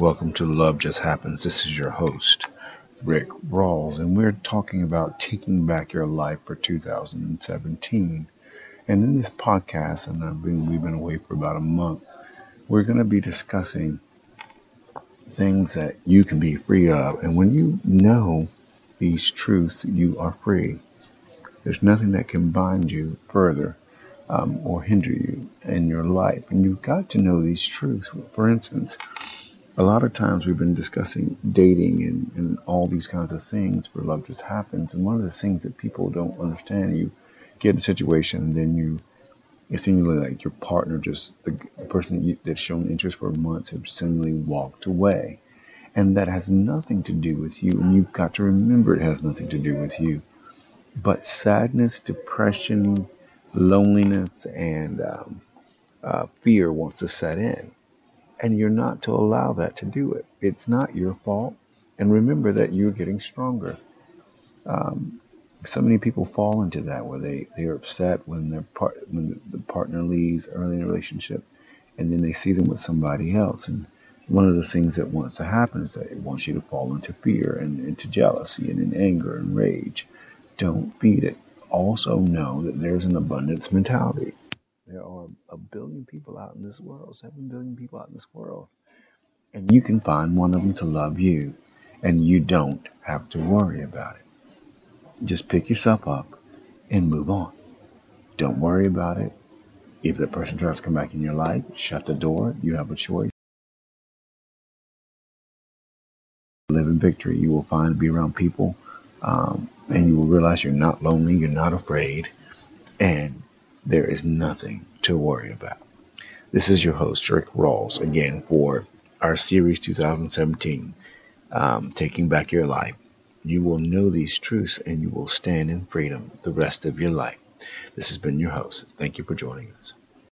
Welcome to Love Just Happens. This is your host, Rick Rawls, and we're talking about Taking Back Your Life for 2017. And in this podcast, and we've been away for about a month, we're going to be discussing things that you can be free of. And when you know these truths, you are free. There's nothing that can bind you further or hinder you in your life. And you've got to know these truths. For instance, a lot of times we've been discussing dating and all these kinds of things where love just happens. And one of the things that people don't understand, you get in a situation and then it's seemingly like your partner, just the person that's shown interest for months, have seemingly walked away. And that has nothing to do with you. And you've got to remember it has nothing to do with you. But sadness, depression, loneliness, and fear wants to set in. And you're not to allow that to do it. It's not your fault. And remember that you're getting stronger. So many people fall into that where they're upset when the partner leaves early in a relationship, and then they see them with somebody else. And one of the things that wants to happen is that it wants you to fall into fear and into jealousy and in anger and rage. Don't feed it. Also know that there's an abundance mentality. There are a billion people out in this world, 7 billion people out in this world, and you can find one of them to love you, and you don't have to worry about it. Just pick yourself up and move on. Don't worry about it. If the person tries to come back in your life, shut the door. You have a choice. Live in victory. You will be around people, and you will realize you're not lonely, you're not afraid, and there is nothing to worry about. This is your host, Rick Rawls, again, for our series 2017, Taking Back Your Life. You will know these truths and you will stand in freedom the rest of your life. This has been your host. Thank you for joining us.